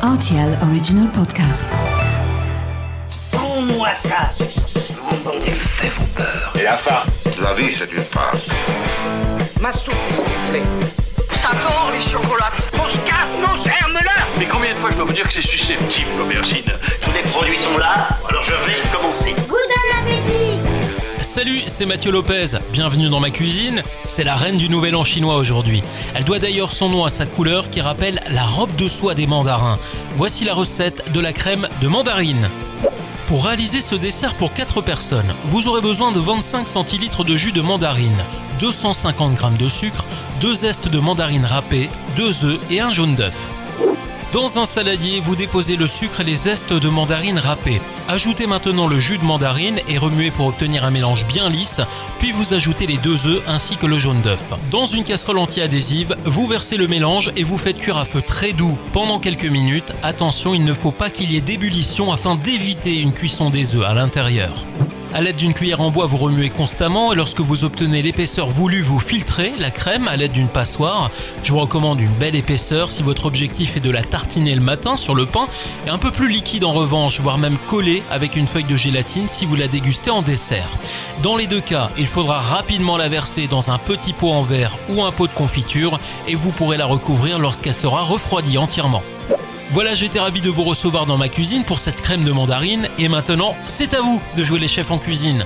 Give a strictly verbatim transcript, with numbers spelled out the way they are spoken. R T L Original Podcast. Sans-moi ça, les faits font peur. Et la farce. La vie, c'est une farce. Ma soupe, s'il vous plaît. Ça tord les chocolates. Mon scarpe, mon germe-là. Mais combien de fois je dois vous dire que c'est susceptible, l'aubergine? Tous les produits sont là, alors je vais commencer. Salut, c'est Mathieu Lopez, bienvenue dans ma cuisine. C'est la reine du nouvel an chinois aujourd'hui. Elle doit d'ailleurs son nom à sa couleur qui rappelle la robe de soie des mandarins. Voici la recette de la crème de mandarine. Pour réaliser ce dessert pour quatre personnes, vous aurez besoin de vingt-cinq centilitres de jus de mandarine, deux cent cinquante grammes de sucre, deux zestes de mandarine râpée, deux œufs et un jaune d'œuf. Dans un saladier, vous déposez le sucre et les zestes de mandarine râpés. Ajoutez maintenant le jus de mandarine et remuez pour obtenir un mélange bien lisse, puis vous ajoutez les deux œufs ainsi que le jaune d'œuf. Dans une casserole anti-adhésive, vous versez le mélange et vous faites cuire à feu très doux pendant quelques minutes. Attention, il ne faut pas qu'il y ait d'ébullition afin d'éviter une cuisson des œufs à l'intérieur. A l'aide d'une cuillère en bois, vous remuez constamment et lorsque vous obtenez l'épaisseur voulue, vous filtrez la crème à l'aide d'une passoire. Je vous recommande une belle épaisseur si votre objectif est de la tartiner le matin sur le pain et un peu plus liquide en revanche, voire même collée avec une feuille de gélatine si vous la dégustez en dessert. Dans les deux cas, il faudra rapidement la verser dans un petit pot en verre ou un pot de confiture et vous pourrez la recouvrir lorsqu'elle sera refroidie entièrement. Voilà, j'étais ravi de vous recevoir dans ma cuisine pour cette crème de mandarine et maintenant, c'est à vous de jouer les chefs en cuisine.